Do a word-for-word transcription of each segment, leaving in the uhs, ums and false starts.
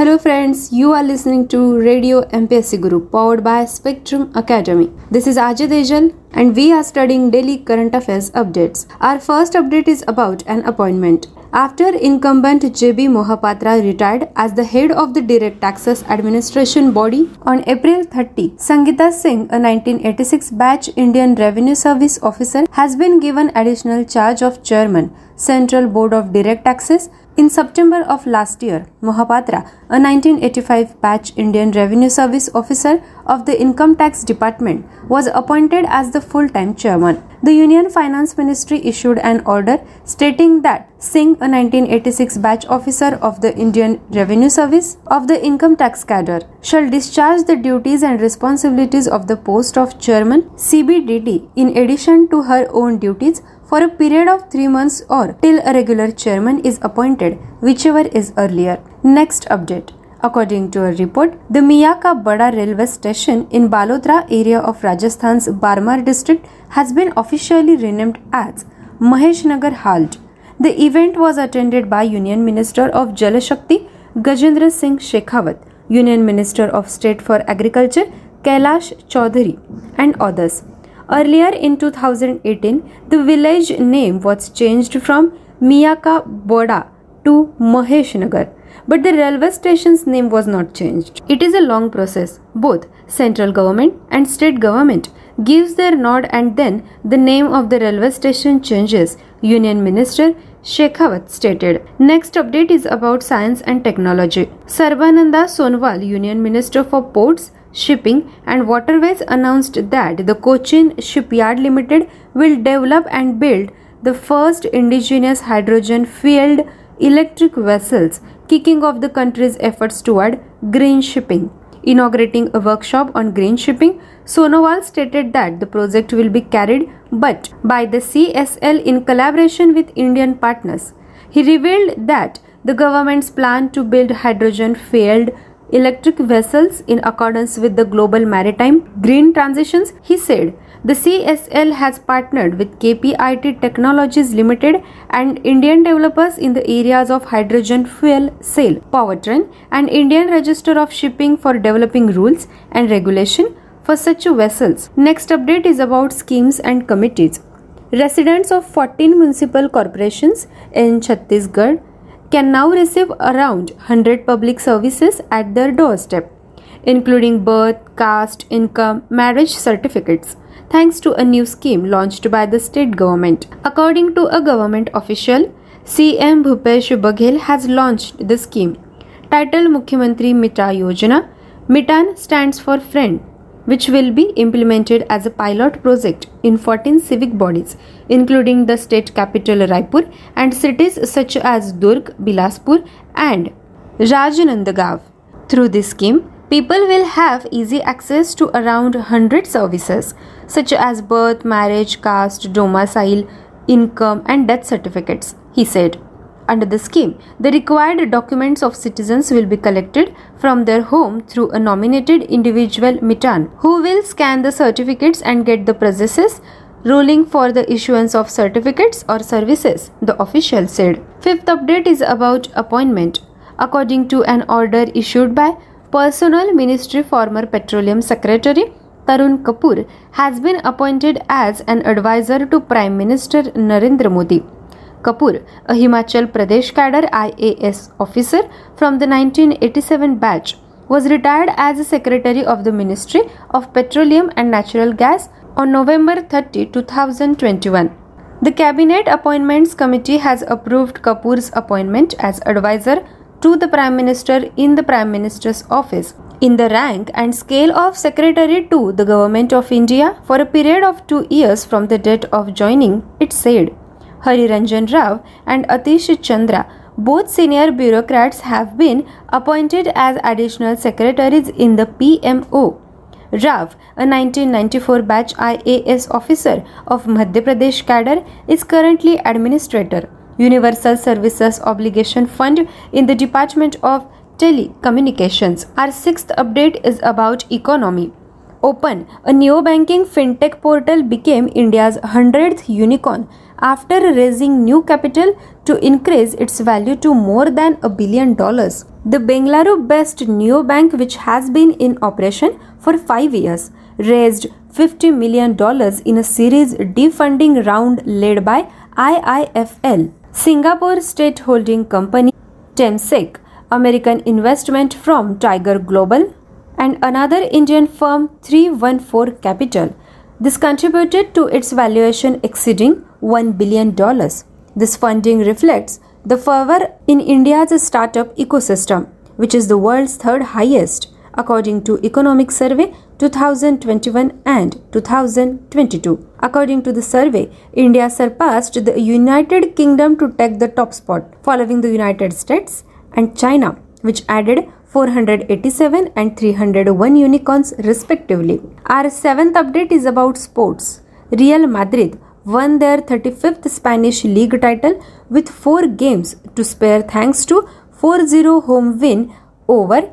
Hello friends, you are listening to Radio M P S C Guru powered by Spectrum Academy. This is Ajay Dejal and we are studying daily current affairs updates. Our first update is about an appointment. After incumbent J B Mohapatra retired as the head of the Direct Taxes Administration Body on April thirtieth, Sangeeta Singh, a nineteen eighty-six batch Indian Revenue Service officer, has been given additional charge of Chairman, Central Board of Direct Taxes. In September of last year, Mohapatra, a nineteen eighty-five batch Indian Revenue Service officer of the Income Tax Department, was appointed as the full-time chairman. The Union Finance Ministry issued an order stating that Singh, a nineteen eighty-six batch officer of the Indian Revenue Service of the Income Tax Cadre, shall discharge the duties and responsibilities of the post of Chairman C B D T in addition to her own duties for a period of three months or till a regular chairman is appointed, whichever is earlier. Next update. According to a report, the Miya Ka Bada railway station in Balotra area of Rajasthan's Barmer district has been officially renamed as Maheshnagar Halt. The event was attended by Union Minister of Jal Shakti Gajendra Singh Shekhawat, Union Minister of State for Agriculture Kailash Chaudhary and others. Earlier in two thousand eighteen, the village name was changed from Miya Ka Bada to Maheshnagar. But the railway station's name was not changed. It is a long process. Both central government and state government gives their nod and then the name of the railway station changes, Union Minister Shekhawat stated. Next update is about science and technology. Sarbananda Sonowal, Union Minister for Ports, Shipping and Waterways, announced that the Cochin Shipyard Limited will develop and build the first indigenous hydrogen-fueled electric vessels, kicking off the country's efforts toward green shipping. Inaugurating a workshop on green shipping, Sonowal stated that the project will be carried but by the C S L in collaboration with Indian partners. He revealed that the government's plan to build hydrogen-fueled electric vessels in accordance with the global maritime green transitions. He said the C S L has partnered with K P I T Technologies Limited and Indian developers in the areas of hydrogen fuel cell powertrain and Indian Register of Shipping for developing rules and regulation for such vessels. Next update is about schemes and committees. Residents of fourteen municipal corporations in Chhattisgarh can now receive around one hundred public services at their doorstep, including birth, caste, income, marriage certificates, thanks to a new scheme launched by the state government. According to a government official, C M Bhupesh Baghel has launched the scheme, titled Mukhyamantri Mitra Yojana. MITAN stands for Friend, which will be implemented as a pilot project in fourteen civic bodies, including the state capital Raipur and cities such as Durg, Bilaspur and Rajnandgaon. Through this scheme, people will have easy access to around one hundred services such as birth, marriage, caste, domicile, income and death certificates, he said. Under the scheme, the required documents of citizens will be collected from their home through a nominated individual MITAN, who will scan the certificates and get the processes rolling for the issuance of certificates or services, the official said. Fifth update is about appointment. According to an order issued by Personal Ministry, former Petroleum Secretary Tarun Kapoor has been appointed as an advisor to Prime Minister Narendra Modi. Kapoor, a Himachal Pradesh cadre I A S officer from the nineteen eighty-seven batch, was retired as a secretary of the Ministry of Petroleum and Natural Gas on November thirtieth, twenty twenty-one. The Cabinet Appointments Committee has approved Kapoor's appointment as advisor to the Prime Minister in the Prime Minister's office in the rank and scale of Secretary to the Government of India for a period of two years from the date of joining, it said. Hari Ranjan Rao and Atish Chandra, both senior bureaucrats, have been appointed as additional secretaries in the P M O. Rao, a nineteen ninety-four batch I A S officer of Madhya Pradesh cadre, is currently administrator, Universal Services Obligation Fund in the Department of Telecommunications. Our sixth update is about economy. Open, a neobanking fintech portal, became India's one hundredth unicorn after raising new capital to increase its value to more than a billion dollars. The Bengaluru-based neobank, which has been in operation for five years, raised fifty million dollars in a series D funding round led by I I F L, Singapore State Holding Company, Temasek, American investment from Tiger Global, and another Indian firm, three one four Capital. This contributed to its valuation exceeding one billion dollars. This funding reflects the fervor in India's startup ecosystem, which is the world's third highest, according to Economic Survey twenty twenty-one and twenty twenty-two. According to the survey, India surpassed the United Kingdom to take the top spot, following the United States and China, which added four hundred eighty-seven and three hundred one unicorns respectively. Our seventh update is about sports. Real Madrid won their thirty-fifth Spanish league title with four games to spare thanks to four zero home win over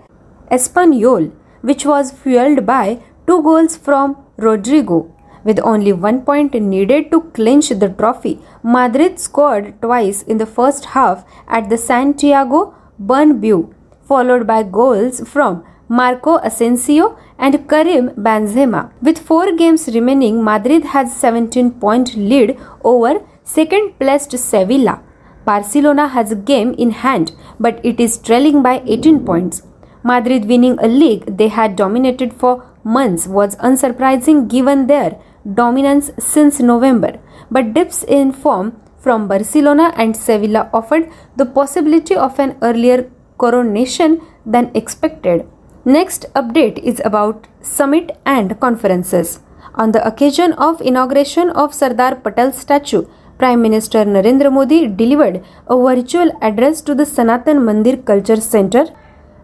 Espanyol, which was fueled by two goals from Rodrigo. With only one point needed to clinch the trophy, Madrid scored twice in the first half at the Santiago Bernabeu, followed by goals from Marco Asensio and Karim Benzema. With four games remaining, Madrid has seventeen point lead over second-placed Sevilla. Barcelona has a game in hand, but it is trailing by eighteen points. Madrid winning a league they had dominated for months was unsurprising given their dominance since November, but dips in form from Barcelona and Sevilla offered the possibility of an earlier coronation than expected. Next update is about summit and conferences. On the occasion of inauguration of Sardar Patel statue, Prime Minister Narendra Modi delivered a virtual address to the Sanatan Mandir Culture Center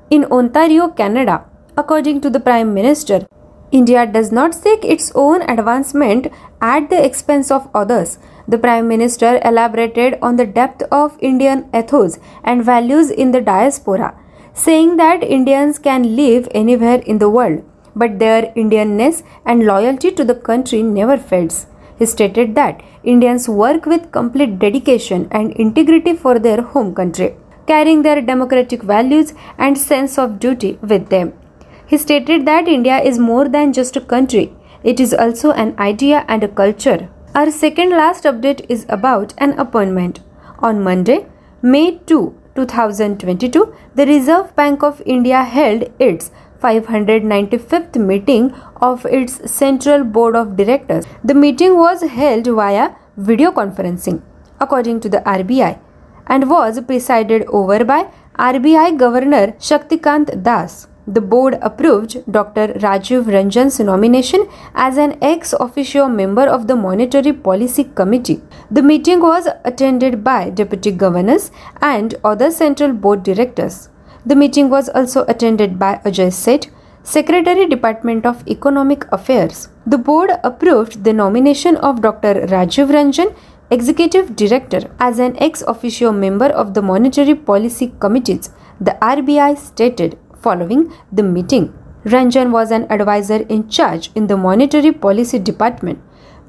in Ontario, Canada. According to the Prime Minister, India does not seek its own advancement at the expense of others. The Prime Minister elaborated on the depth of Indian ethos and values in the diaspora, saying that Indians can live anywhere in the world, but their Indianness and loyalty to the country never fades. He stated that Indians work with complete dedication and integrity for their home country, carrying their democratic values and sense of duty with them. He stated that India is more than just a country, it is also an idea and a culture. Our second last update is about an appointment. On Monday, May second, two thousand twenty-two, the Reserve Bank of India held its five hundred ninety-fifth meeting of its Central Board of Directors. The meeting was held via video conferencing, according to the R B I, and was presided over by R B I Governor Shaktikanta Das. The board approved Doctor Rajiv Ranjan's nomination as an ex-officio member of the Monetary Policy Committee. The meeting was attended by deputy governors and other central board directors. The meeting was also attended by Ajay Seth, Secretary, Department of Economic Affairs. The board approved the nomination of Doctor Rajiv Ranjan, Executive Director, as an ex-officio member of the Monetary Policy Committees, the R B I stated. Following the meeting, Ranjan was an advisor in charge in the Monetary Policy Department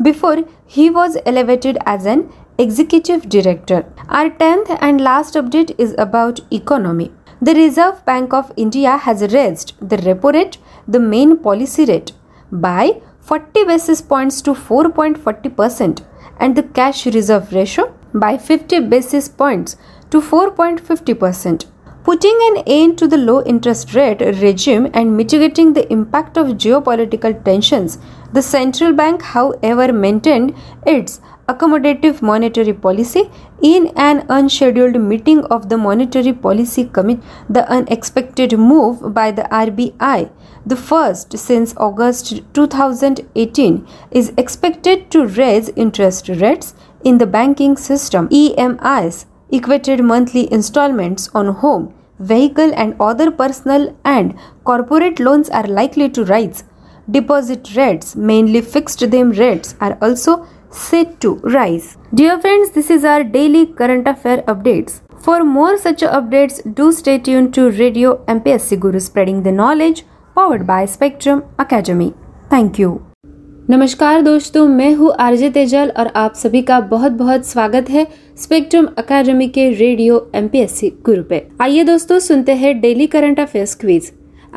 before he was elevated as an executive director. Our tenth and last update is about economy. The Reserve Bank of India has raised the repo rate, the main policy rate, by forty basis points to four point four zero percent and the cash reserve ratio by fifty basis points to four point five zero percent. Putting an end to the low interest rate regime and mitigating the impact of geopolitical tensions, the central bank, however, maintained its accommodative monetary policy in an unscheduled meeting of the Monetary Policy Committee. The unexpected move by the R B I, the first since August two thousand eighteen, is expected to raise interest rates in the banking system, E M Is, equated monthly installments on home, vehicle and other personal and corporate loans are likely to rise. Deposit rates, mainly fixed term rates, are also set to rise. Dear friends, this is our daily current affair updates. For more such updates, do stay tuned to Radio M P S C Guru, spreading the knowledge, powered by Spectrum Academy. Thank you. नमस्कार दोस्तों, मैं हूँ RJ Tejal और आप सभी का बहुत बहुत स्वागत है स्पेक्ट्रम अकादमी के रेडियो एमपीएससी गुरु पे। आइए दोस्तों सुनते हैं डेली करंट अफेयर्स क्विज।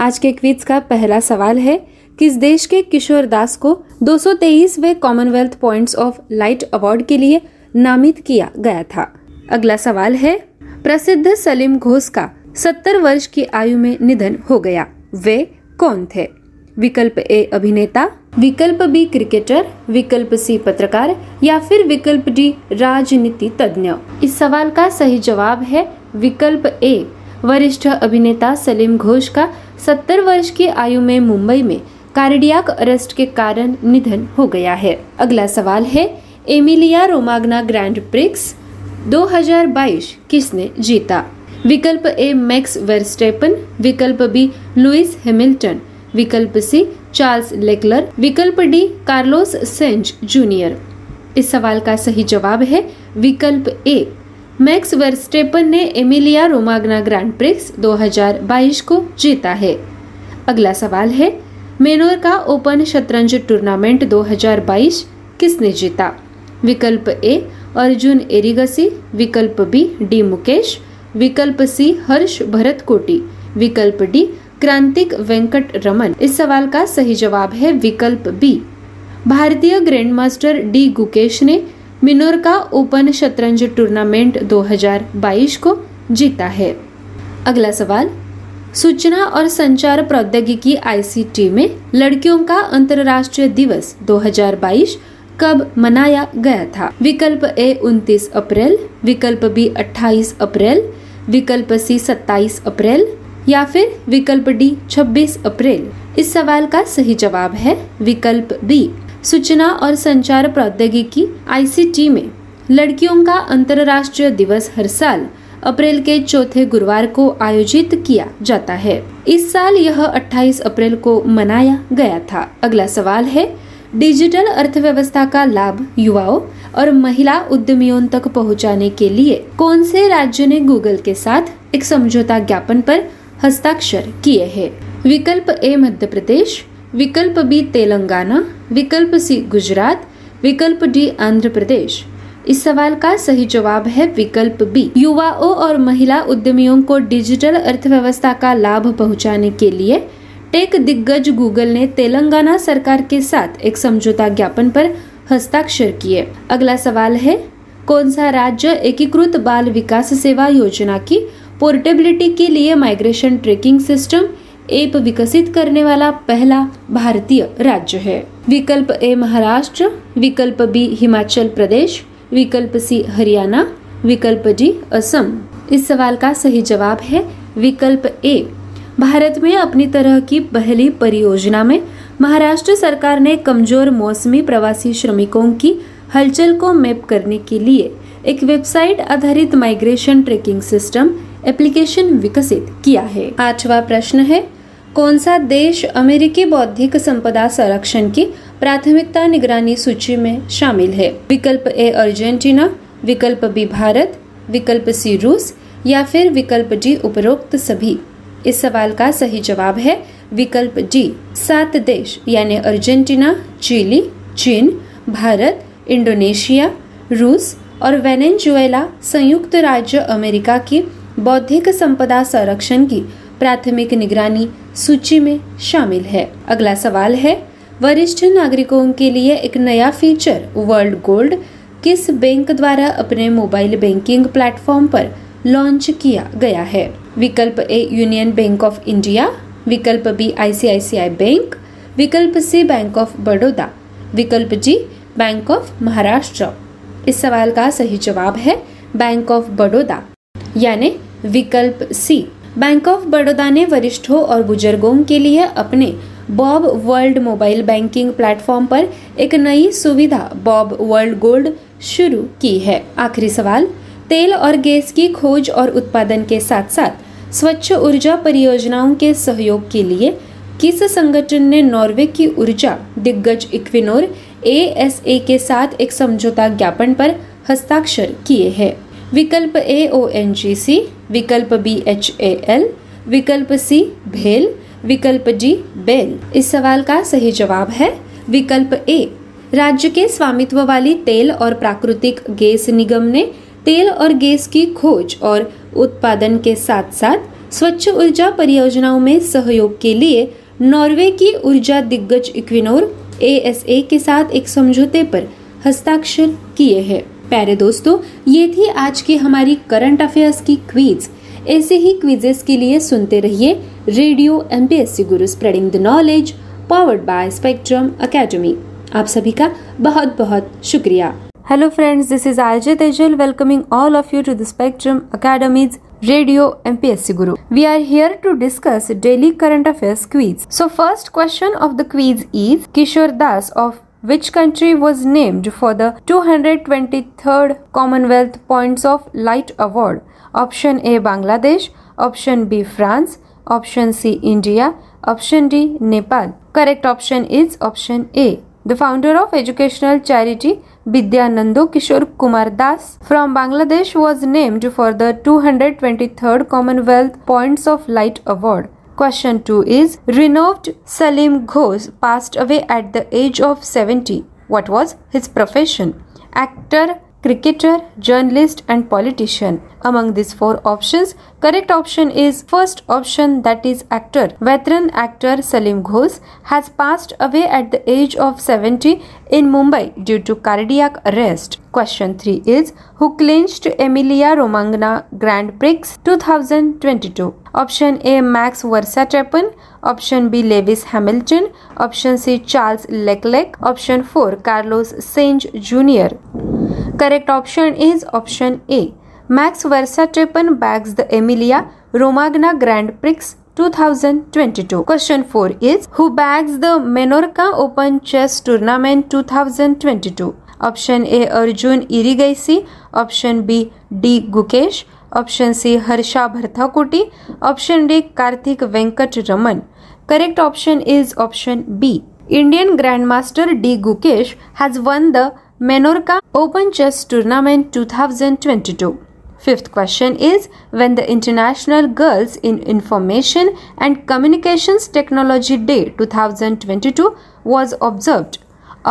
आज के क्विज का पहला सवाल है, किस देश के किशोर दास को दो सौ तेईसवें Commonwealth points of light award के लिए नामित किया गया था। अगला सवाल है, प्रसिद्ध सलीम घोष का सत्तर वर्ष की आयु में निधन हो गया, वे कौन थे? विकल्प ए अभिनेता, विकल्प बी क्रिकेटर, विकल्प सी पत्रकार या फिर विकल्प डी राजनीति तज्ञ। इस सवाल का सही जवाब है विकल्प ए। वरिष्ठ अभिनेता सलीम घोष का सत्तर वर्ष की आयु में मुंबई में कार्डियक अरेस्ट के कारण निधन हो गया है। अगला सवाल है, एमिलिया रोमाग्ना ग्रैंड प्रिक्स दो हज़ार बाईस किसने जीता? विकल्प ए मैक्स वर्स्टैपन, विकल्प बी लुइस हैमिल्टन, विकल्प सी चार्ल्स लेकलर, विकल्प डी कार्लोस सेंज जूनियर। इस सवाल का सही जवाब है विकल्प ए। मैक्स वर्स्टैपन ने एमिलिया रोमाग्ना ग्रैंड प्रिक्स दो हज़ार बाईस को जीता है। अगला सवाल है, मेनोरका ओपन शतरंज टूर्नामेंट दो हज़ार बाईस किसने जीता? विकल्प ए अर्जुन एरिगसी, विकल्प बी डी मुकेश, विकल्प सी हर्ष भरतकोटी, विकल्प डी क्रांतिक वेंकट रमन। इस सवाल का सही जवाब है विकल्प बी। भारतीय ग्रैंड मास्टर डी गुकेश ने मिनोरका ओपन शतरंज टूर्नामेंट दो हज़ार बाईस को जीता है। अगला सवाल, सूचना और संचार प्रौद्योगिकी आईसीटी में लड़कियों का अंतर्राष्ट्रीय दिवस दो हज़ार बाईस कब मनाया गया था? विकल्प ए उनतीस अप्रैल, विकल्प बी अट्ठाईस अप्रैल, विकल्प सी सत्ताईस अप्रैल या फिर विकल्प डी छब्बीस अप्रैल। इस सवाल का सही जवाब है विकल्प बी। सूचना और संचार प्रौद्योगिकी आईसीटी में लड़कियों का अंतर्राष्ट्रीय दिवस हर साल अप्रैल के चौथे गुरुवार को आयोजित किया जाता है। इस साल यह अट्ठाईस अप्रैल को मनाया गया था। अगला सवाल है, डिजिटल अर्थव्यवस्था का लाभ युवाओं और महिला उद्यमियों तक पहुंचाने के लिए कौन से राज्य ने गूगल के साथ एक समझौता ज्ञापन पर हस्ताक्षर किए हैं? विकल्प ए मध्य प्रदेश, विकल्प बी तेलंगाना, विकल्प सी गुजरात, विकल्प डी आंध्र प्रदेश। इस सवाल का सही जवाब है विकल्प बी। युवाओं और महिला उद्यमियों को डिजिटल अर्थव्यवस्था का लाभ पहुंचाने के लिए टेक दिग्गज गूगल ने तेलंगाना सरकार के साथ एक समझौता ज्ञापन पर हस्ताक्षर किए। अगला सवाल है, कौन सा राज्य एकीकृत बाल विकास सेवा योजना की पोर्टेबिलिटी के लिए माइग्रेशन ट्रैकिंग सिस्टम ऐप विकसित करने वाला पहला भारतीय राज्य है? विकल्प ए महाराष्ट्र, विकल्प बी हिमाचल प्रदेश, विकल्प सी हरियाणा, विकल्प डी असम। इस सवाल का सही जवाब है विकल्प ए। भारत में अपनी तरह की पहली परियोजना में महाराष्ट्र सरकार ने कमजोर मौसमी प्रवासी श्रमिकों की हलचल को मैप करने के लिए एक वेबसाइट आधारित माइग्रेशन ट्रैकिंग सिस्टम एप्लीकेशन विकसित किया है। आठवां प्रश्न है, कौन सा देश अमेरिकी बौद्धिक संपदा संरक्षण की प्राथमिकता निगरानी सूची में शामिल है? विकल्प ए अर्जेंटीना, विकल्प बी भारत, विकल्प सी रूस या फिर विकल्प डी उपरोक्त सभी। इस सवाल का सही जवाब है विकल्प डी। सात देश यानी अर्जेंटीना, चिली, चीन, भारत, इंडोनेशिया, रूस और वेनेजुएला संयुक्त राज्य अमेरिका की बौद्धिक संपदा संरक्षण की प्राथमिक निगरानी सूची में शामिल है। अगला सवाल है, वरिष्ठ नागरिकों के लिए एक नया फीचर वर्ल्ड गोल्ड किस बैंक द्वारा अपने मोबाइल बैंकिंग प्लेटफॉर्म पर लॉन्च किया गया है? विकल्प A union bank of India, विकल्प बी आईसीआईसीआई बैंक, विकल्प सी बैंक ऑफ बड़ौदा, विकल्प जी बैंक ऑफ महाराष्ट्र। इस सवाल का सही जवाब है बैंक ऑफ बड़ौदा यानी विकल्प सी। बैंक ऑफ बड़ौदा ने वरिष्ठों और बुजुर्गों के लिए अपने Bob world mobile banking platform पर एक नई सुविधा बॉब वर्ल्ड गोल्ड शुरू की है। आखिरी सवाल, तेल और गैस की खोज और उत्पादन के साथ साथ स्वच्छ ऊर्जा परियोजनाओं के सहयोग के लिए किस संगठन ने नॉर्वे की ऊर्जा दिग्गज इक्विनोर एएसए के साथ एक समझौता ज्ञापन पर हस्ताक्षर किए हैं? विकल्प ए ओएनजीसी, विकल्प बी एचएएल, विकल्प सी भेल, विकल्प डी बेल। इस सवाल का सही जवाब है विकल्प ए, राज्य के स्वामित्व वाली तेल और प्राकृतिक गैस निगम ने तेल और गैस की खोज और उत्पादन के साथ साथ स्वच्छ ऊर्जा परियोजनाओं में सहयोग के लिए नॉर्वे की ऊर्जा दिग्गज इक्विनोर ए एस ए के साथ एक समझौते पर हस्ताक्षर किए हैं। प्यारे दोस्तों, ये थी आज की हमारी करंट अफेयर्स की क्विज। ऐसे ही क्विजेस के लिए सुनते रहिए radio MPSC Guru, spreading the knowledge, powered by Spectrum academy. आप सभी का बहुत बहुत शुक्रिया। Hello friends, this is RJ Tejal welcoming all of you to the Spectrum academies Radio M P S C Guru. We are here to discuss daily current affairs quiz. So first question of the quiz is, Kishore Das of which country was named for the two hundred twenty-third Commonwealth Points of Light Award? Option A Bangladesh, option B France, option C India, option D Nepal. Correct option is option A. The founder of educational charity Vidyanando Kishore Kumar Das from Bangladesh was named for the two hundred twenty-third Commonwealth Points of Light Award. Question two is, renowned Salim Ghosh passed away at the age of seventy. What was his profession? Actor, cricketer, journalist and politician. Among these four options, correct option is first option, that is actor. Veteran actor Salim Ghosh has passed away at the age of seventy in Mumbai due to cardiac arrest. Question three is, who clinched Emilia Romagna Grand Prix twenty twenty-two? Option A Max Verstappen, option B Lewis Hamilton, option C Charles Leclerc, option four Carlos Sainz Junior Correct option is option A. Max Verstappen bags the Emilia Romagna Grand Prix twenty twenty-two. Question four is, who bags the Menorca Open Chess Tournament twenty twenty-two? Option A Arjun Irigaisi, option B D Gukesh, option C Harsha Bharthakoti, option D Karthik Venkatraman. Correct option is option B. Indian Grandmaster D Gukesh has won the Menorca Open Chess Tournament twenty twenty-two. Fifth question is, when the International Girls in Information and Communications Technology Day twenty twenty-two was observed?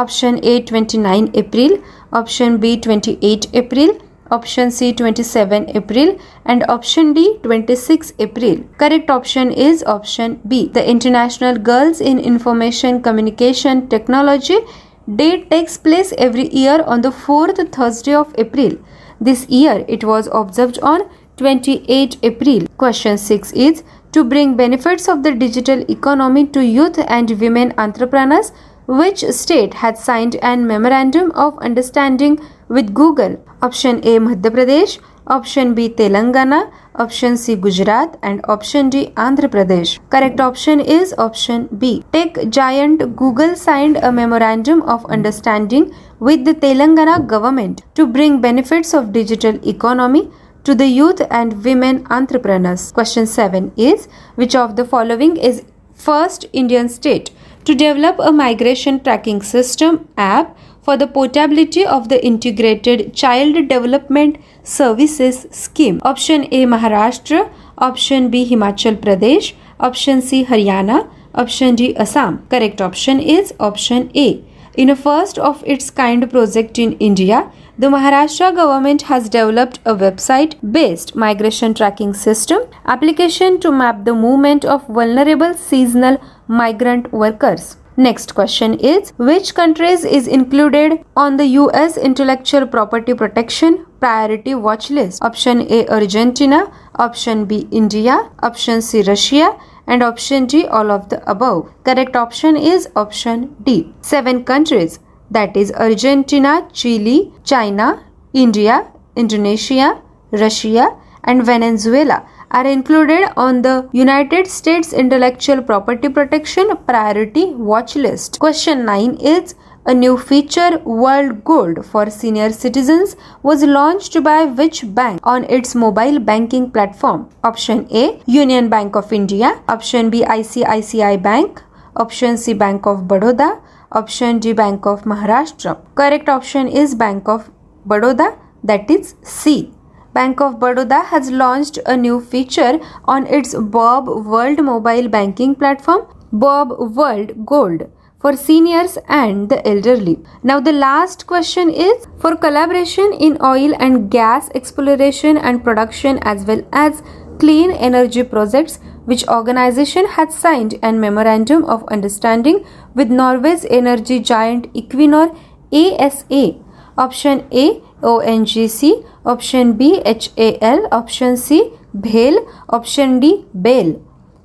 Option A twenty-ninth of April, option B twenty-eighth of April, option C twenty-seventh of April and option D twenty-sixth of April. Correct option is option B. The International Girls in Information Communication Technology Day takes place every year on the fourth Thursday of April. This year it was observed on twenty-eighth of April. Question six is, to bring benefits of the digital economy to youth and women entrepreneurs, which state had signed an memorandum of understanding with Google? Option A Madhya Pradesh, option B Telangana, option C Gujarat and option D Andhra Pradesh. Correct option is option B. Tech giant Google signed a memorandum of understanding with the Telangana government to bring benefits of digital economy to the youth and women entrepreneurs. Question seven is, which of the following is first Indian state to develop a migration tracking system app for the portability of the integrated child development services scheme? Option A Maharashtra, option B Himachal Pradesh, option C Haryana, option D Assam. Correct option is option A. In a first of its kind project in India, the Maharashtra government has developed a website-based migration tracking system application to map the movement of vulnerable seasonal migrant workers. Next question is, which countries is included on the U S Intellectual Property Protection Priority Watch List? Option A Argentina, option B India, option C Russia and option D all of the above. Correct option is option D. Seven countries, that is Argentina, Chile, China, India, Indonesia, Russia and Venezuela, are included on the United States Intellectual Property Protection Priority Watch List. Question nine is, a new feature World Gold for senior citizens was launched by which bank on its mobile banking platform? Option A Union Bank of India, option B I C I C I Bank, option C Bank of Baroda, option D Bank of Maharashtra. Correct option is Bank of Baroda, that is C. Bank of Baroda has launched a new feature on its Bob World mobile banking platform, Bob World Gold, for seniors and the elderly. Now the last question is for collaboration in oil and gas exploration and production as well as clean energy projects, which organization had signed a memorandum of understanding with Norway's energy giant Equinor A S A? Option A, O N G C, option B, H A L, option C, Bhel, option D, Bell.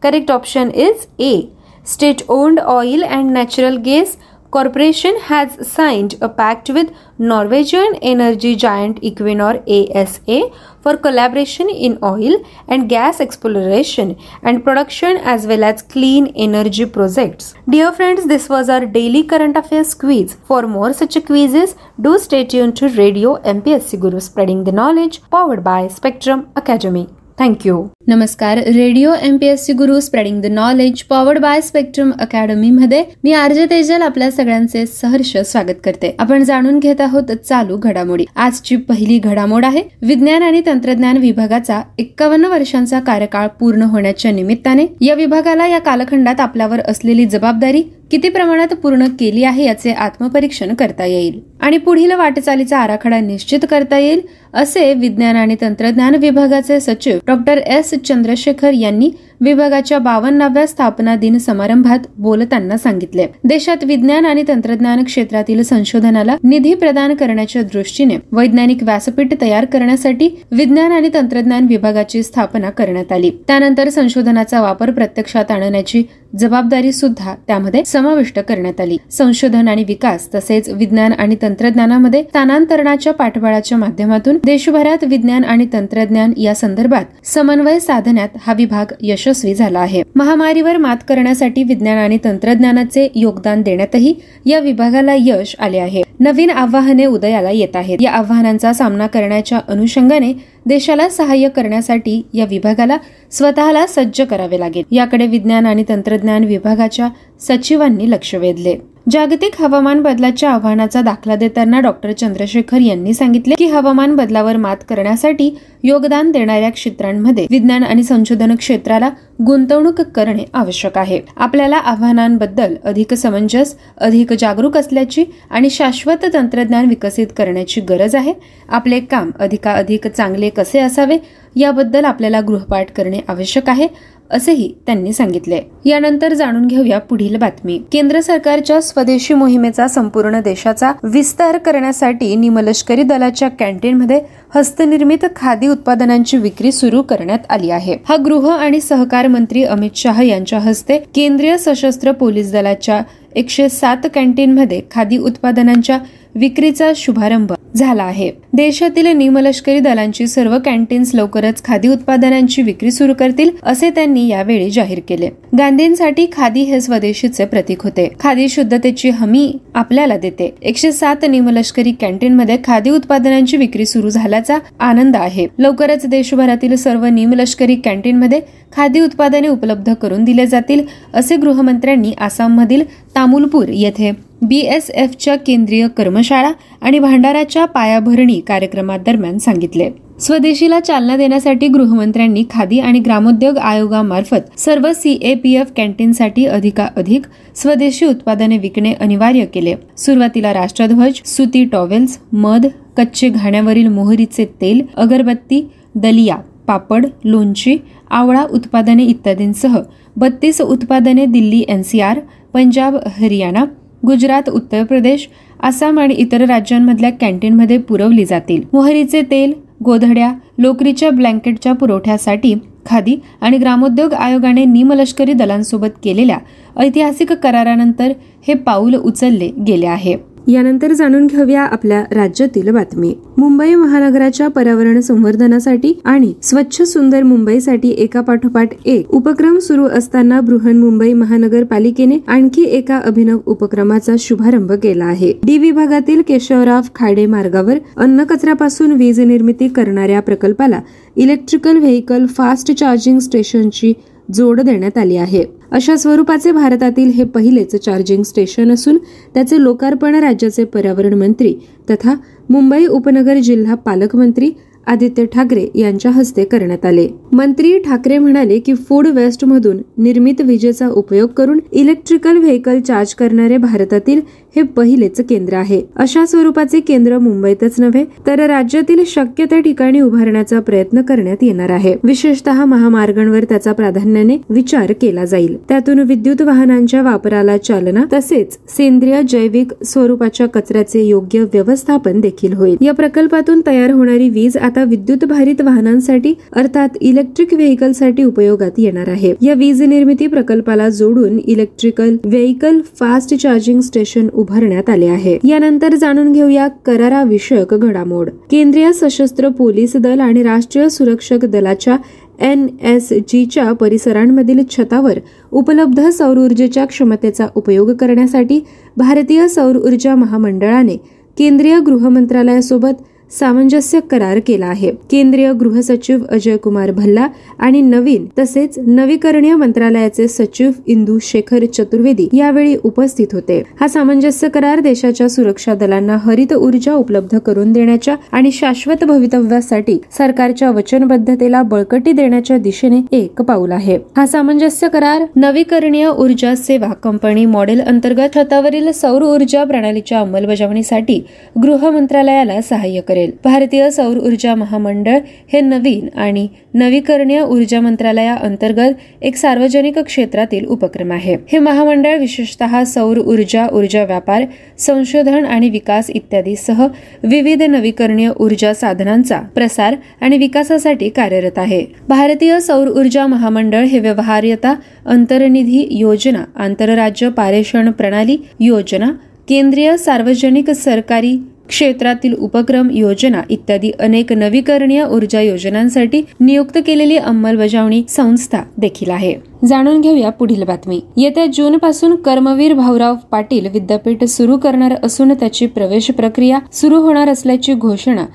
Correct option is A. State-owned oil and natural gas corporation has signed a pact with Norwegian energy giant Equinor A S A for collaboration in oil and gas exploration and production as well as clean energy projects. Dear friends, this was our daily current affairs quiz. For more such quizzes, do stay tuned to Radio M P S C Guru, spreading the knowledge, powered by Spectrum Academy. Thank you. नमस्कार. Radio MPSC Guru spreading the knowledge powered by spectrum academy मध्ये मी RJ Tejal आपल्या सगळ्यांचे सहर्ष स्वागत करते. आपण जाणून घेत आहोत चालू घडामोडी. आजची पहिली घडामोड आहे विज्ञान आणि तंत्रज्ञान विभागाचा एक्कावन्न वर्षांचा कार्यकाळ पूर्ण होण्याच्या निमित्ताने या विभागाला या कालखंडात आपल्यावर असलेली जबाबदारी किती प्रमाणात पूर्ण केली आहे याचे आत्मपरीक्षण करता येईल आणि पुढील वाटचालीचा आराखडा निश्चित करता येईल, असे विज्ञान आणि तंत्रज्ञान विभागाचे सचिव डॉक्टर एस चंद्रशेखर यांनी विभागाच्या बावन्नाव्या स्थापना दिन समारंभात बोलताना सांगितले. देशात विज्ञान आणि तंत्रज्ञान क्षेत्रातील संशोधनाला निधी प्रदान करण्याच्या दृष्टीने वैज्ञानिक व्यासपीठ तयार करण्यासाठी विज्ञान आणि तंत्रज्ञान विभागाची स्थापना करण्यात आली. त्यानंतर संशोधनाचा वापर प्रत्यक्षात आणण्याची जबाबदारी सुद्धा त्यामध्ये समाविष्ट करण्यात आली. संशोधन आणि विकास तसेच विज्ञान आणि तंत्रज्ञानामध्ये स्थानांतरणाच्या पाठबळाच्या माध्यमातून देशभरात विज्ञान आणि तंत्रज्ञान या संदर्भात समन्वय साधण्यात हा विभाग यशस्वी झाला आहे. महामारीवर मात करण्यासाठी विज्ञान आणि तंत्रज्ञानाचे योगदान देण्यातही या विभागाला यश आले आहे. नवीन आव्हाने उदयाला येत आहेत. या आव्हानांचा सामना करण्याच्या अनुषंगाने देशाला सहाय्य करण्यासाठी या विभागाला स्वतःला सज्ज करावे लागेल, याकडे विज्ञान आणि तंत्रज्ञान विभागाच्या सचिवांनी लक्ष वेधले. जागतिक हवामान बदलाच्या आव्हानाचा दाखला देताना डॉक्टर चंद्रशेखर यांनी सांगितले की हवामान बदलावर मात करण्यासाठी योगदान देणाऱ्या क्षेत्रांमध्ये विज्ञान आणि संशोधन क्षेत्राला गुंतवणूक करणे आवश्यक आहे. आपल्याला आव्हानांबद्दल अधिक समंजस, अधिक जागरूक असल्याची आणि शाश्वत तंत्रज्ञान विकसित करण्याची गरज आहे. आपले काम अधिकाधिक चांगले कसे असावे याबद्दल आपल्याला गृहपाठ करणे आवश्यक आहे, असेही त्यांनी सांगितले. यानंतर जाणून घेऊया पुढील बातमी. केंद्र सरकारच्या स्वदेशी मोहिमेचा संपूर्ण देशाचा विस्तार करण्यासाठी निमलष्करी दलाच्या कॅन्टीनमध्ये हस्तनिर्मित खादी उत्पादनांची विक्री सुरू करण्यात आली आहे. हा गृह आणि सहकार मंत्री अमित शाह यांच्या हस्ते केंद्रीय सशस्त्र पोलीस दलाच्या एकशे सात कॅन्टीनमध्ये खादी उत्पादनांच्या विक्रीचा शुभारंभ झाला आहे. देशातील निमलष्करी दलांची सर्व कॅन्टीन्स लवकरच खादी उत्पादनांची विक्री सुरू करतील, असे त्यांनी यावेळी जाहीर केले. गांधींसाठी खादी हे स्वदेशीचे प्रतीक होते. खादी शुद्धतेची हमी आपल्याला देते. एकशे सात निमलष्करी कॅन्टीनमध्ये खादी उत्पादनांची विक्री सुरू झाल्याचा आनंद आहे. लवकरच देशभरातील सर्व निमलष्करी कॅन्टीनमध्ये खादी उत्पादने उपलब्ध करून दिले जातील, असे गृहमंत्र्यांनी आसाममधील तामुलपूर येथे बीएसएफच्या केंद्रीय कर्मशाळा आणि भांडाराच्या पायाभरणी कार्यक्रमादरम्यान सांगितले. स्वदेशीला चालना देण्यासाठी गृहमंत्र्यांनी खादी आणि ग्रामोद्योग आयोगामार्फत सर्व सीएपीएफ कॅन्टीनसाठी अधिकाधिक स्वदेशी उत्पादने विकणे अनिवार्य केले. सुरुवातीला राष्ट्रध्वज, सुती टॉवेल्स, मध, कच्चे घाण्यावरील मोहरीचे तेल, अगरबत्ती, दलिया, पापड, लोणची, आवळा उत्पादने इत्यादींसह बत्तीस उत्पादने दिल्ली एनसीआर, पंजाब, हरियाणा, गुजरात, उत्तर प्रदेश, आसाम आणि इतर राज्यांमधल्या कॅन्टीनमध्ये पुरवली जातील. मोहरीचे तेल, गोधड्या, लोकरीच्या ब्लँकेटच्या पुरवठ्यासाठी खादी आणि ग्रामोद्योग आयोगाने निमलष्करी दलांसोबत केलेल्या ऐतिहासिक करारानंतर हे पाऊल उचलले गेले आहे. यानंतर जाणून घेऊया आपल्या राज्यातील बातमी. मुंबई महानगराच्या पर्यावरण संवर्धनासाठी आणि स्वच्छ सुंदर मुंबईसाठी एका पाठोपाठ एक उपक्रम सुरू असताना बृहन्मुंबई महानगरपालिकेने आणखी एका अभिनव उपक्रमाचा शुभारंभ केला आहे. डी विभागातील केशवराव खाडे मार्गावर अन्न कचऱ्यापासून वीज निर्मिती करणाऱ्या प्रकल्पाला इलेक्ट्रिकल व्हेकल फास्ट चार्जिंग स्टेशनची जोड देण्यात आली आहे. अशा स्वरूपाचे भारतातील हे पहिलेच चार्जिंग स्टेशन असून त्याचे लोकार्पण राज्याचे पर्यावरण मंत्री तथा मुंबई उपनगर जिल्हा पालकमंत्री आदित्य ठाकरे यांच्या हस्ते करण्यात आले. मंत्री ठाकरे म्हणाले की फूड वेस्ट मधून निर्मित विजेचा उपयोग करून इलेक्ट्रिकल व्हेकल चार्ज करणारे भारतातील हे पहिलेच केंद्र आहे. अशा स्वरूपाचे केंद्र मुंबईतच नव्हे तर राज्यातील शक्य त्या ठिकाणी उभारण्याचा प्रयत्न करण्यात येणार आहे. विशेषतः महामार्गांवर त्याचा प्राधान्याने विचार केला जाईल. त्यातून विद्युत वाहनांच्या वापराला चालना तसेच सेंद्रिय जैविक स्वरूपाच्या कचऱ्याचे योग्य व्यवस्थापन देखील होईल. या प्रकल्पातून तयार होणारी वीज आता विद्युत भारित वाहनांसाठी अर्थात इलेक्ट्रिक व्हेकलसाठी उपयोगात येणार आहे. या वीज निर्मिती प्रकल्पाला जोडून electrical vehicle fast charging station उभारण्यात आले आहे. यानंतर जाणून घेऊया कराराविषयक घडामोड. केंद्रीय सशस्त्र पोलीस दल आणि राष्ट्रीय सुरक्षक दलाच्या एन एस जीच्या परिसरांमधील छतावर उपलब्ध सौर ऊर्जेच्या क्षमतेचा उपयोग करण्यासाठी भारतीय सौर ऊर्जा महामंडळाने केंद्रीय गृह मंत्रालयासोबत सामंजस्य करार केला आहे. केंद्रीय गृह सचिव अजय कुमार भल्ला आणि नवीन तसेच नवीकरणीय मंत्रालयाचे सचिव इंदू शेखर चतुर्वेदी यावेळी उपस्थित होते. हा सामंजस्य करार देशाच्या सुरक्षा दलांना हरित ऊर्जा उपलब्ध करून देण्याच्या आणि शाश्वत भवितव्यासाठी सरकारच्या वचनबद्धतेला बळकटी देण्याच्या दिशेने एक पाऊल आहे. हा सामंजस्य करार नवीकरणीय ऊर्जा सेवा कंपनी मॉडेल अंतर्गत छतावरील सौर ऊर्जा प्रणालीच्या अंमलबजावणीसाठी गृह मंत्रालयाला सहाय्य करेल. भारतीय सौर ऊर्जा महामंडळ हे नवीन आणि नवीकरणीय ऊर्जा मंत्रालयाअंतर्गत एक सार्वजनिक क्षेत्रातील उपक्रम आहे. हे महामंडळ विशेषतः सौर ऊर्जा, ऊर्जा व्यापार, संशोधन आणि विकास इत्यादी सह विविध नवीकरणीय ऊर्जा साधनांचा प्रसार आणि विकासासाठी कार्यरत आहे. भारतीय सौर ऊर्जा महामंडळ हे व्यवहार्यता, अंतर्निधी योजना, आंतरराज्य पारेषण प्रणाली योजना, केंद्रीय सार्वजनिक सरकारी क्षेत्रातील उपक्रम योजना इत्यादी अनेक नवीकरणीय ऊर्जा योजनांसाठी नियुक्त केलेली अंमलबजावणी संस्था देखील आहे. जाणून घेऊया पुढील बातमी. येत्या जून पासून कर्मवीर भाऊराव पाटील विद्यापीठ सुरू करणार असून त्याची प्रवेश प्रक्रिया सुरू होणार असल्याची घोषणा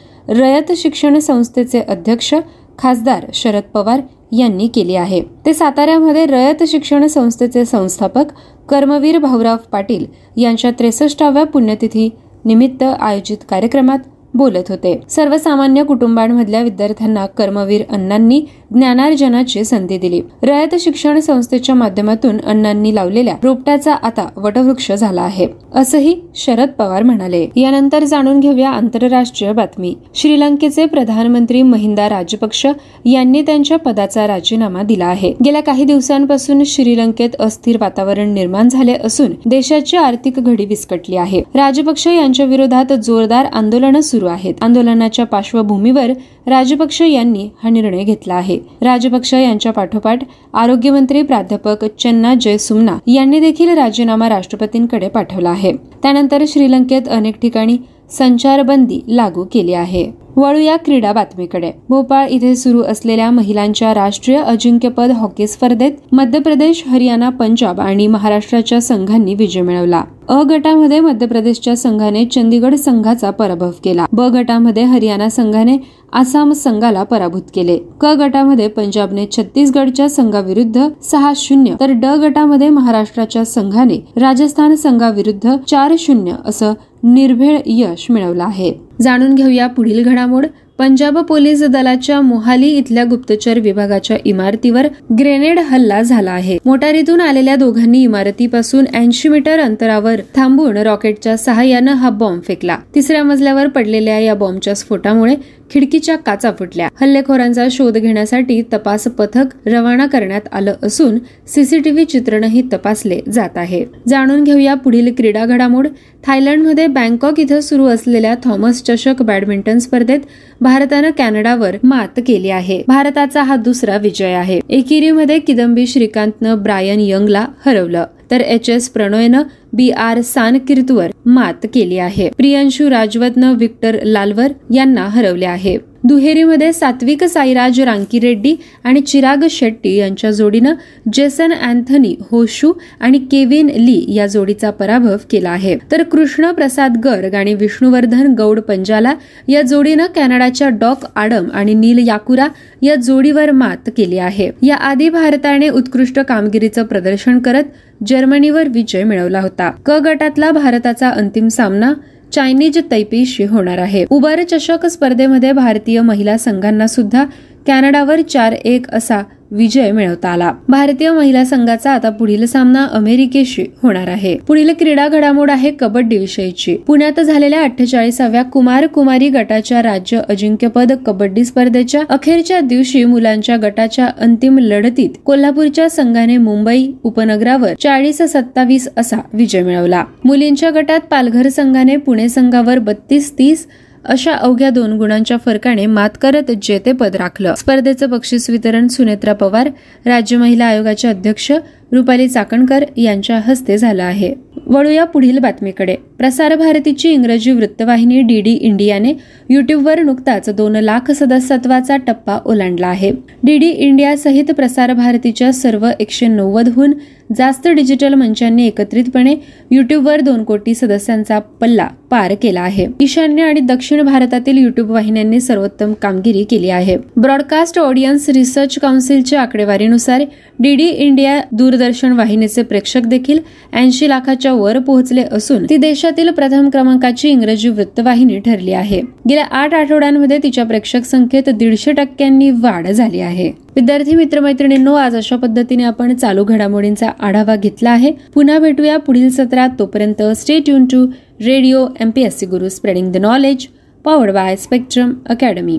रयत शिक्षण संस्थेचे अध्यक्ष खासदार शरद पवार यांनी केली आहे. ते साताऱ्यामध्ये रयत शिक्षण संस्थेचे संस्थापक कर्मवीर भाऊराव पाटील यांच्या त्रेसष्टाव्या पुण्यतिथी निमित्त आयोजित कार्यक्रमात बोलत होते. सर्वसामान्य कुटुंबांमधल्या विद्यार्थ्यांना कर्मवीर अण्णांनी ज्ञानार्जनाची संधी दिली. रयत शिक्षण संस्थेच्या माध्यमातून अण्णांनी लावलेल्या रोपट्याचा आता वटवृक्ष झाला आहे असंही शरद पवार म्हणाले. यानंतर जाणून घेऊया आंतरराष्ट्रीय बातमी. श्रीलंकेचे प्रधानमंत्री महिंदा राजपक्ष यांनी त्यांच्या पदाचा राजीनामा दिला आहे. गेल्या काही दिवसांपासून श्रीलंकेत अस्थिर वातावरण निर्माण झाले असून देशाची आर्थिक घडी विस्कटली आहे. राजपक्ष यांच्या विरोधात जोरदार आंदोलनं सुरू आहेत. आंदोलनाच्या पार्श्वभूमीवर राजपक्ष यांनी हा निर्णय घेतला आहे. राजपक्ष यांच्या पाठोपाठ आरोग्यमंत्री प्राध्यापक चन्ना जयसुमना यांनी देखील राजीनामा राष्ट्रपतींकडे पाठवला आहे. त्यानंतर श्रीलंकेत अनेक ठिकाणी संचारबंदी लागू केली आहे. वळूया क्रीडा बातमीकडे. भोपाळ इथे सुरू असलेल्या महिलांच्या राष्ट्रीय अजिंक्यपद हॉकी स्पर्धेत मध्य प्रदेश, हरियाणा, पंजाब आणि महाराष्ट्राच्या संघांनी विजय मिळवला. अ गटामध्ये मध्य प्रदेशच्या संघाने चंदीगड संघाचा पराभव केला. ब गटामध्ये हरियाणा संघाने आसाम संघाला पराभूत केले. क गटामध्ये पंजाबने छत्तीसगडच्या संघाविरुद्ध सहा शून्य तर ड गटामध्ये महाराष्ट्राच्या संघाने राजस्थान संघाविरुद्ध चार शून्य असं निर्भेळ यश मिळवलं आहे. जाणून घेऊया पुढील घडामोड. पंजाब पोलीस दलाच्या मोहाली इथल्या गुप्तचर विभागाच्या इमारतीवर ग्रेनेड हल्ला झाला आहे. मोटारीतून आलेल्या दोघांनी इमारतीपासून ऐंशी मीटर अंतरावर थांबून रॉकेटच्या सहाय्यानं हा बॉम्ब फेकला. तिसऱ्या मजल्यावर पडलेल्या या बॉम्बच्या स्फोटामुळे खिडकीच्या काचा फुटल्या. हल्लेखोरांचा शोध घेण्यासाठी तपास पथक रवाना करण्यात आलं असून सीसीटीव्ही चित्रणही तपासले जात आहे. जाणून घेऊया पुढील क्रीडा घडामोड. थायलंडमध्ये बँकॉक इथं सुरू असलेल्या थॉमस चषक बॅडमिंटन स्पर्धेत भारतानं कॅनडावर मात केली आहे. भारताचा हा दुसरा विजय आहे. एकेरीमध्ये किदंबी श्रीकांतनं ब्रायन यंगला हरवलं तर एच एस प्रणॉयनं बी आर सानकिर्तवर मात केली आहे. प्रियांशू राजवतनं विक्टर लालवर यांना हरवले आहे. दुहेरीमध्ये सात्विक साईराज रांकीरेड्डी आणि चिराग शेट्टी यांच्या जोडीनं जेसन अँथनी होशू आणि केविन ली या जोडीचा पराभव केला आहे. तर कृष्ण प्रसाद गर्ग आणि विष्णुवर्धन गौड पंजाला या जोडीनं कॅनडाच्या डॉक आडम आणि नील याकुरा या जोडीवर मात केली आहे. याआधी भारताने उत्कृष्ट कामगिरीचं प्रदर्शन करत जर्मनीवर विजय मिळवला होता. क गटातला भारताचा अंतिम सामना चायनीज तैपेईशी होणार आहे. उबार चषक स्पर्धेमध्ये भारतीय महिला संघांना सुद्धा कॅनडावर चार एक असा विजय मिळवता आला. भारतीय महिला संघाचा आता पुढील सामना अमेरिकेशी होणार आहे. पुढील क्रीडा घडामोड आहे कबड्डी विषयीची. पुण्यात झालेल्या अठ्ठेचाळीसाव्या कुमार कुमारी गटाच्या राज्य अजिंक्यपद कबड्डी स्पर्धेच्या अखेरच्या दिवशी मुलांच्या गटाच्या अंतिम लढतीत कोल्हापूरच्या संघाने मुंबई उपनगरावर चाळीस सत्तावीस असा विजय मिळवला. मुलींच्या गटात पालघर संघाने पुणे संघावर बत्तीस तीस अशा अवघ्या दोन गुणांच्या फरकाने मात करत जेतेपद राखलं. स्पर्धेचं बक्षीस वितरण सुनेत्रा पवार, राज्य महिला आयोगाच्या अध्यक्ष रुपाली चाकणकर यांच्या हस्ते झालं आहे. वळूया पुढील बातमीकडे. प्रसार भारतीची इंग्रजी वृत्तवाहिनी डीडी इंडियाने युट्यूबवर नुकताच दोन लाख सदस्यत्वाचा टप्पा ओलांडला आहे. डीडी इंडिया सहित प्रसार भारतीच्या सर्व एकशे नव्वदहून जास्त डिजिटल मंचांनी एकत्रितपणे युट्यूबवर दोन कोटी सदस्यांचा पल्ला पार केला आहे. ईशान्य आणि दक्षिण भारतातील युट्यूब वाहिन्यांनी सर्वोत्तम कामगिरी केली आहे. ब्रॉडकास्ट ऑडियन्स रिसर्च काउन्सिलच्या आकडेवारीनुसार डीडी इंडिया दूरदर्शन वाहिनीचे प्रेक्षक देखील ऐंशी लाखाच्या वर पोहोचले असून ती देशातील प्रथम क्रमांकाची इंग्रजी वृत्तवाहिनी ठरली आहे. गेल्या आठ आठवड्यांमध्ये तिच्या प्रेक्षक संख्येत दीडशे टक्क्यांनी वाढ झाली आहे. विद्यार्थी मित्रमैत्रिणींनो, आज अशा पद्धतीने आपण चालू घडामोडींचा आढावा घेतला आहे. पुन्हा भेटूया पुढील सत्रात. तोपर्यंत stay tune to radio MPSC Guru, spreading the knowledge, powered by spectrum academy.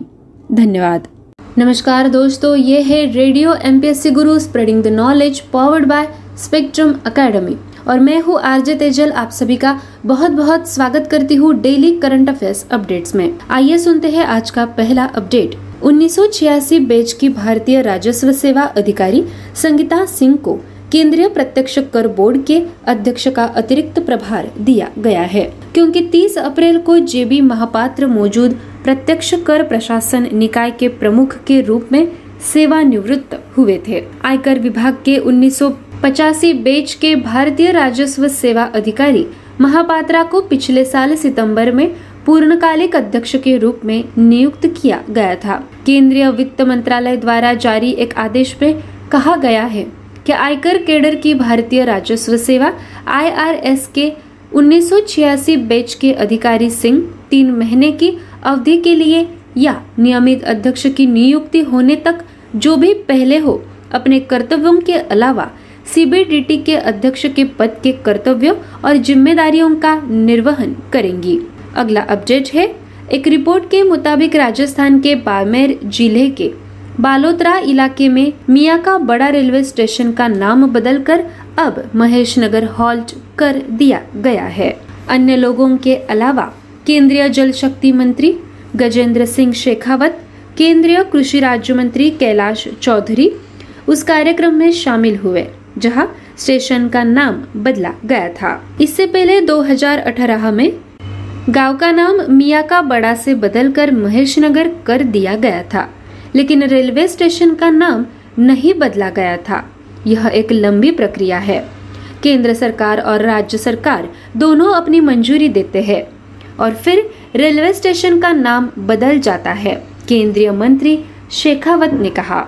धन्यवाद. नमस्कार दोस्तों, ये है radio MPSC Guru, spreading the knowledge, powered by spectrum Academy, और मैं हूँ आरजे तेजल. आप सभी का बहुत बहुत स्वागत करती हूँ डेली करंट अफेयर्स अपडेट्स में. आइए सुनते हैं आज का पहला अपडेट. उन्नीस सौ छियासी बैच की भारतीय राजस्व सेवा अधिकारी संगीता सिंह को केंद्रीय प्रत्यक्ष कर बोर्ड के अध्यक्ष का अतिरिक्त प्रभार दिया गया है, क्योंकि तीस अप्रैल को जेबी महापात्र मौजूद प्रत्यक्ष कर प्रशासन निकाय के प्रमुख के रूप में सेवानिवृत्त हुए थे. आयकर विभाग के उन्नीस सौ पचासी बैच के भारतीय राजस्व सेवा अधिकारी महापात्रा को पिछले साल सितंबर में पूर्णकालिक अध्यक्ष के रूप में नियुक्त किया गया था. केंद्रीय वित्त मंत्रालय द्वारा जारी एक आदेश में कहा गया है कि आयकर केडर की भारतीय राजस्व सेवा आईआरएस के उन्नीस सौ छियासी बैच के अधिकारी सिंह तीन महीने की अवधि के लिए या नियमित अध्यक्ष की नियुक्ति होने तक जो भी पहले हो अपने कर्तव्यों के अलावा सीबीडीटी के अध्यक्ष के पद के कर्तव्यों और जिम्मेदारियों का निर्वहन करेंगी. अगला अपडेट है, एक रिपोर्ट के मुताबिक राजस्थान के बाड़मेर जिले के बालोतरा इलाके में मियां का बड़ा रेलवे स्टेशन का नाम बदलकर अब महेश नगर हॉल्ट कर दिया गया है. अन्य लोगों के अलावा केंद्रीय जल शक्ति मंत्री गजेंद्र सिंह शेखावत, केंद्रीय कृषि राज्य मंत्री कैलाश चौधरी उस कार्यक्रम में शामिल हुए जहां स्टेशन का नाम बदला गया था. इससे पहले दो हजार अठारह में गांव का नाम मियां का बड़ा से बदलकर महेश नगर कर दिया गया था, लेकिन रेलवे स्टेशन का नाम नहीं बदला गया था. यह एक लंबी प्रक्रिया है. केंद्र सरकार और राज्य सरकार दोनों अपनी मंजूरी देते हैं और फिर रेलवे स्टेशन का नाम बदल जाता है, केंद्रीय मंत्री शेखावत ने कहा.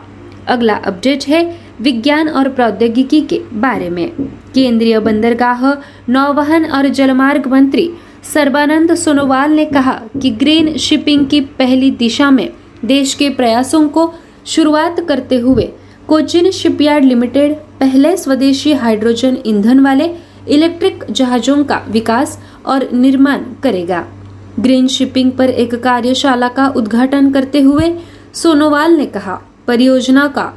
अगला अपडेट है विज्ञान और प्रौद्योगिकी के बारे में. केंद्रीय बंदरगाह, नौवहन और जलमार्ग मंत्री सरबानंद सोनोवाल ने कहा कि ग्रीन शिपिंग की पहली दिशा में देश के प्रयासों को शुरुआत करते हुए कोचिन शिपयार्ड लिमिटेड पहले स्वदेशी हाइड्रोजन ईंधन वाले इलेक्ट्रिक जहाजों का विकास और निर्माण करेगा. ग्रीन शिपिंग पर एक कार्यशाला का उद्घाटन करते हुए सोनोवाल ने कहा, परियोजना का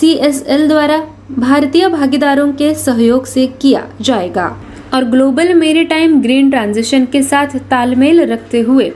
सीएसएल द्वारा भारतीय भागीदारों के सहयोग से किया जाएगा और ग्लोबल मेरीटाइम ग्रीन ट्रांजिशन के साथ तालमेल रखते हुए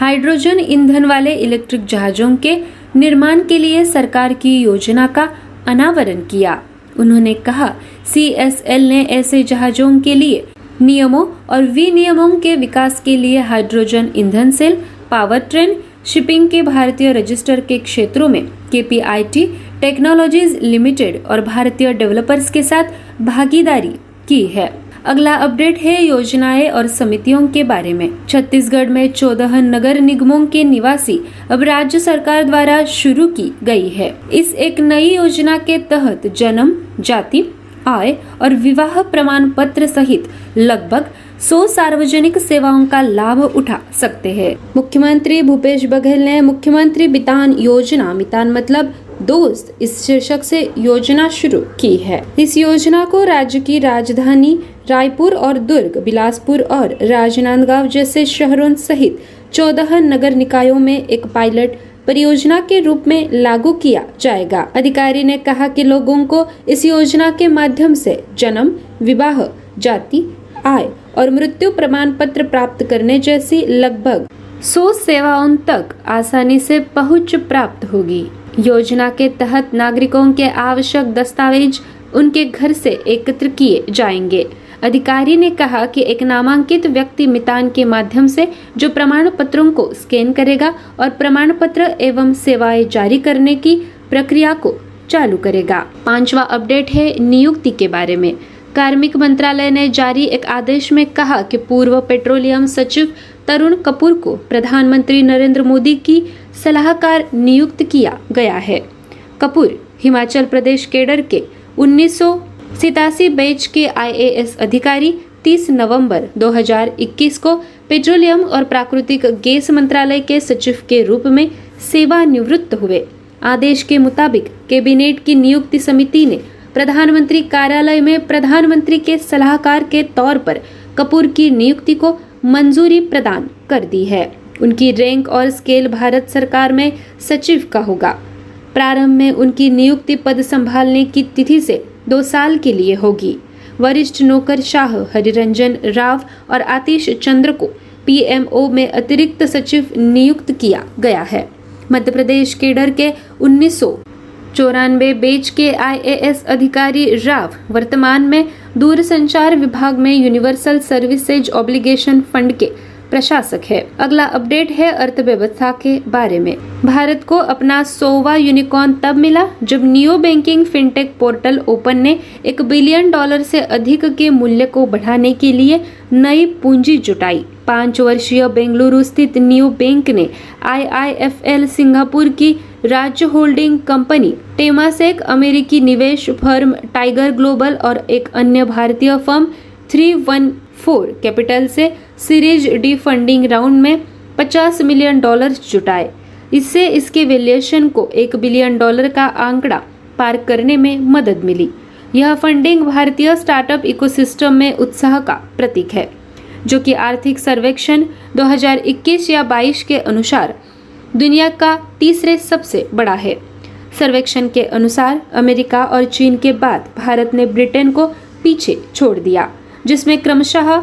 हाइड्रोजन ईंधन वाले इलेक्ट्रिक जहाजों के निर्माण के लिए सरकार की योजना का अनावरण किया. उन्होंने कहा, सीएसएल ने ऐसे जहाजों के लिए नियमों और विनियमों के विकास के लिए हाइड्रोजन ईंधन सेल, पावर ट्रेन, शिपिंग के भारतीय रजिस्टर के क्षेत्रों में केपीआईटी टेक्नोलॉजीज लिमिटेड और भारतीय डेवलपर्स के साथ भागीदारी की है. अगला अपडेट है योजनाएं और समितियों के बारे में. छत्तीसगढ़ में चौदह नगर निगमों के निवासी अब राज्य सरकार द्वारा शुरू की गई है. इस एक नई योजना के तहत जन्म, जाति आय और विवाह प्रमाण पत्र सहित लगभग सौ सार्वजनिक सेवाओं का लाभ उठा सकते हैं। मुख्यमंत्री भूपेश बघेल ने मुख्यमंत्री मितान योजना, मितान मतलब दोस्त, इस शीर्षक से योजना शुरू की है। इस योजना को राज्य की राजधानी रायपुर और दुर्ग, बिलासपुर और राजनांदगांव जैसे शहरों सहित चौदह नगर निकायों में एक पायलट परियोजना के रूप में लागू किया जाएगा। अधिकारी ने कहा कि लोगों को इस योजना के माध्यम से जन्म, विवाह, जाति, आय और मृत्यु प्रमाण पत्र प्राप्त करने जैसी लगभग सौ सेवाओं तक आसानी से पहुंच प्राप्त होगी। योजना के तहत नागरिकों के आवश्यक दस्तावेज उनके घर से एकत्र किए जाएंगे। अधिकारी ने कहा कि एक नामांकित व्यक्ति मितान के माध्यम से जो प्रमाण पत्रों को स्कैन करेगा और प्रमाण पत्र एवं सेवाएं जारी करने की प्रक्रिया को चालू करेगा। पांचवा अपडेट है नियुक्ति के बारे में। कार्मिक मंत्रालय ने जारी एक आदेश में कहा कि पूर्व पेट्रोलियम सचिव तरुण कपूर को प्रधानमंत्री नरेंद्र मोदी की सलाहकार नियुक्त किया गया है। कपूर हिमाचल प्रदेश केडर के उन्नीस सौ सतासी बैच के आईएएस अधिकारी तीस नवंबर दो हज़ार इक्कीस को पेट्रोलियम और प्राकृतिक गैस मंत्रालय के सचिव के रूप में सेवानिवृत्त हुए। आदेश के मुताबिक कैबिनेट की नियुक्ति समिति ने प्रधानमंत्री कार्यालय में प्रधानमंत्री के सलाहकार के तौर पर कपूर की नियुक्ति को मंजूरी प्रदान कर दी है। उनकी रैंक और स्केल भारत सरकार में सचिव का होगा। प्रारंभ में उनकी नियुक्ति पद संभालने की तिथि से दो साल के लिए होगी। वरिष्ठ नौकरशाह हरि रंजन राव और आतिश चंद्र को पीएमओ में अतिरिक्त सचिव नियुक्त किया गया है। मध्य प्रदेश केडर के उन्नीस सौ चौरानवे बैच के आईएएस अधिकारी राव वर्तमान में दूरसंचार विभाग में यूनिवर्सल सर्विसेज ऑब्लिगेशन फंड के प्रशासक है। अगला अपडेट है अर्थव्यवस्था के बारे में। भारत को अपना सौवा यूनिकॉर्न तब मिला जब neo banking fintech portal open ने एक बिलियन डॉलर से अधिक के मूल्य को बढ़ाने के लिए नई पूंजी जुटाई। पाँच वर्षीय बेंगलुरु स्थित नियो बैंक ने आईआईएफएल सिंगापुर की राज्य होल्डिंग कंपनी टेमासेक, अमेरिकी निवेश फर्म टाइगर ग्लोबल और एक अन्य भारतीय firm three one four capital से सीरीज डी फंडिंग राउंड में पचास मिलियन डॉलर जुटाए। इससे इसके वैल्यूएशन को एक बिलियन डॉलर का आंकड़ा पार करने में मदद मिली। यह फंडिंग भारतीय स्टार्टअप इकोसिस्टम में उत्साह का प्रतीक है, जो कि आर्थिक सर्वेक्षण दो हज़ार इक्कीस या बाईस के अनुसार दुनिया का तीसरे सबसे बड़ा है। सर्वेक्षण के अनुसार अमेरिका और चीन के बाद भारत ने ब्रिटेन को पीछे छोड़ दिया, जिसमें क्रमशः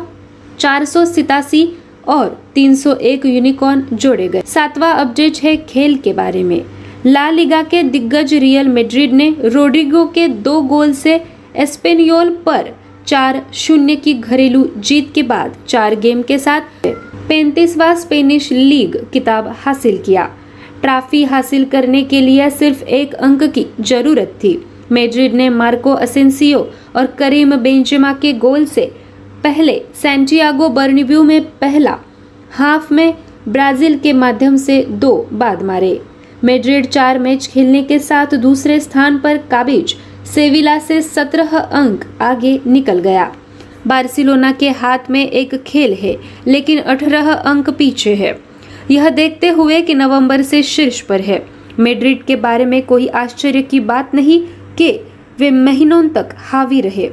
चार सौ सतासी और तीन सौ एक यूनिकॉर्न जोड़े गए। सातवां अपडेट है खेल के बारे में। ला लीगा के दिग्गज रियल मैड्रिड ने रोड्रिगो के दो गोल से एस्पेनियोल पर चार शून्य की घरेलू जीत के बाद चार गेम के साथ पैंतीसवां स्पेनिश लीग खिताब हासिल किया। ट्रॉफी हासिल करने के लिए सिर्फ एक अंक की जरूरत थी। मैड्रिड ने मार्को असेंसियो और करीम बेंजेमा के गोल से पहले सैंटियागो बर्निब्यू में पहला हाफ में ब्राजील के माध्यम से दो बाद मारे। मैड्रिड चार मैच खेलने के साथ दूसरे स्थान पर काबिज सेविला से सत्रह अंक आगे निकल गया। बार्सिलोना के हाथ में एक खेल है, लेकिन अठारह अंक पीछे है। यह देखते हुए कि नवंबर से शीर्ष पर है, मैड्रिड के बारे में कोई आश्चर्य की बात नहीं कि वे महीनों तक हावी रहे,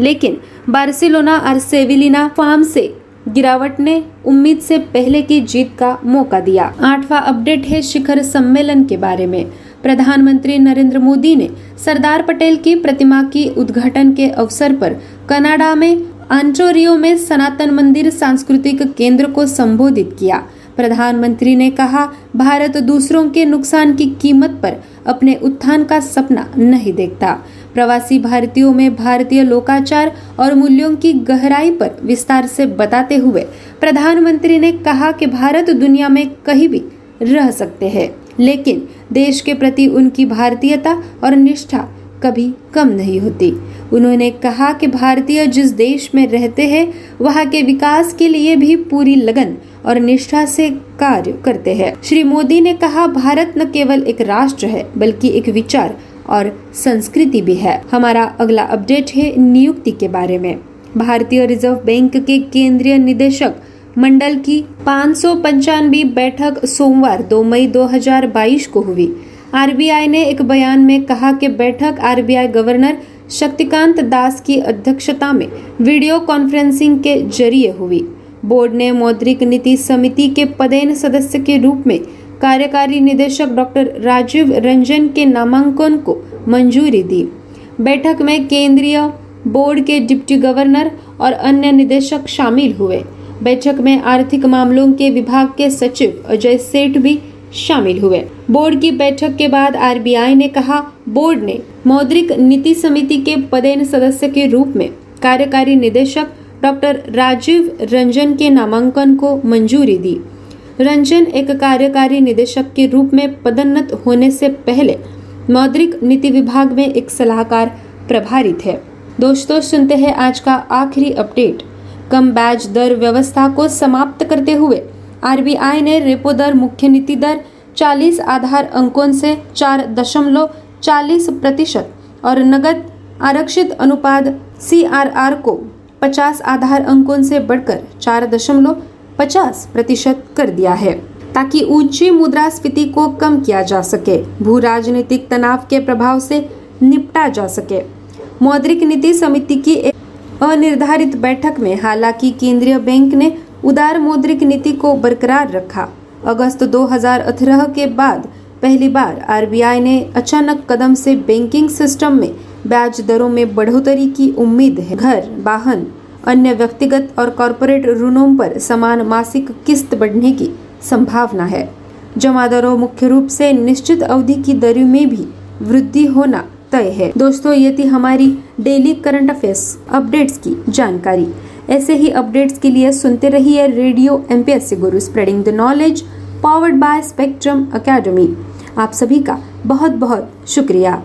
लेकिन बार्सिलोना और सेविलिना फॉर्म से गिरावट ने उम्मीद से पहले की जीत का मौका दिया। आठवां अपडेट है शिखर सम्मेलन के बारे में। प्रधानमंत्री नरेंद्र मोदी ने सरदार पटेल की प्रतिमा की उद्घाटन के अवसर पर कनाडा में ऑन्टारियो में सनातन मंदिर सांस्कृतिक केंद्र को संबोधित किया। प्रधानमंत्री ने कहा, भारत दूसरों के नुकसान की कीमत पर अपने उत्थान का सपना नहीं देखता। प्रवासी भारतीयों में भारतीय लोकाचार और मूल्यों की गहराई पर विस्तार से बताते हुए प्रधानमंत्री ने कहा कि भारत दुनिया में कहीं भी रह सकते हैं, लेकिन देश के प्रति उनकी भारतीयता और निष्ठा कभी कम नहीं होती। उन्होंने कहा कि भारतीय जिस देश में रहते हैं वहां के विकास के लिए भी पूरी लगन और निष्ठा से कार्य करते हैं। श्री मोदी ने कहा, भारत न केवल एक राष्ट्र है बल्कि एक विचार और संस्कृति भी है। हमारा अगला अपडेट है नियुक्ति के बारे में। भारतीय रिजर्व बैंक के केंद्रीय निदेशक मंडल की पाँच सौ पंचानवे बैठक सोमवार दो मई दो हज़ार बाईस को हुई। आरबीआई ने एक बयान में कहा कि बैठक आरबीआई गवर्नर शक्तिकांत दास की अध्यक्षता में वीडियो कॉन्फ्रेंसिंग के जरिए हुई। बोर्ड ने मौद्रिक नीति समिति के पदेन सदस्य के रूप में कार्यकारी निदेशक डॉक्टर राजीव रंजन के नामांकन को मंजूरी दी। बैठक में केंद्रीय बोर्ड के डिप्टी गवर्नर और अन्य निदेशक शामिल हुए। बैठक में आर्थिक मामलों के विभाग के सचिव अजय सेठ भी शामिल हुए। बोर्ड की बैठक के बाद आरबीआई ने कहा, बोर्ड ने मौद्रिक नीति समिति के पदेन सदस्य के रूप में कार्यकारी निदेशक डॉक्टर राजीव रंजन के नामांकन को मंजूरी दी। रंजन एक कार्यकारी निदेशक के रूप में पदोन्नत होने से पहले मौद्रिक नीति विभाग में एक सलाहकार प्रभारी थे। दोस्तों, सुनते हैं आज का आखिरी अपडेट। कम ब्याज दर व्यवस्था को समाप्त करते हुए आरबीआई ने रेपो दर मुख्य नीति दर चालीस आधार अंकों से चार दशमलव चालीस प्रतिशत और नगद आरक्षित अनुपात सीआरआर को पचास आधार अंकों से बढ़कर चार दशमलव पचास प्रतिशत कर दिया है, ताकि ऊंची मुद्रास्फीति को कम किया जा सके, भू राजनीतिक तनाव के प्रभाव से निपटा जा सके। मौद्रिक नीति समिति की अनिर्धारित बैठक में हालांकि केंद्रीय बैंक ने उदार मौद्रिक नीति को बरकरार रखा। अगस्त दो हज़ार अठारह के बाद पहली बार आरबीआई ने अचानक कदम से बैंकिंग सिस्टम में ब्याज दरों में बढ़ोतरी की उम्मीद है। घर, वाहन, अन्य व्यक्तिगत और कॉरपोरेट ऋणों पर समान मासिक किस्त बढ़ने की संभावना है। जमा दरों मुख्य रूप से निश्चित अवधि की दरों में भी वृद्धि होना तय है। दोस्तों, ये थी हमारी डेली करंट अफेयर्स अपडेट्स की जानकारी। ऐसे ही अपडेट्स के लिए सुनते रहिए radio MPSC Guru, spreading the knowledge, powered by Spectrum academy. आप सभी का बहुत बहुत शुक्रिया।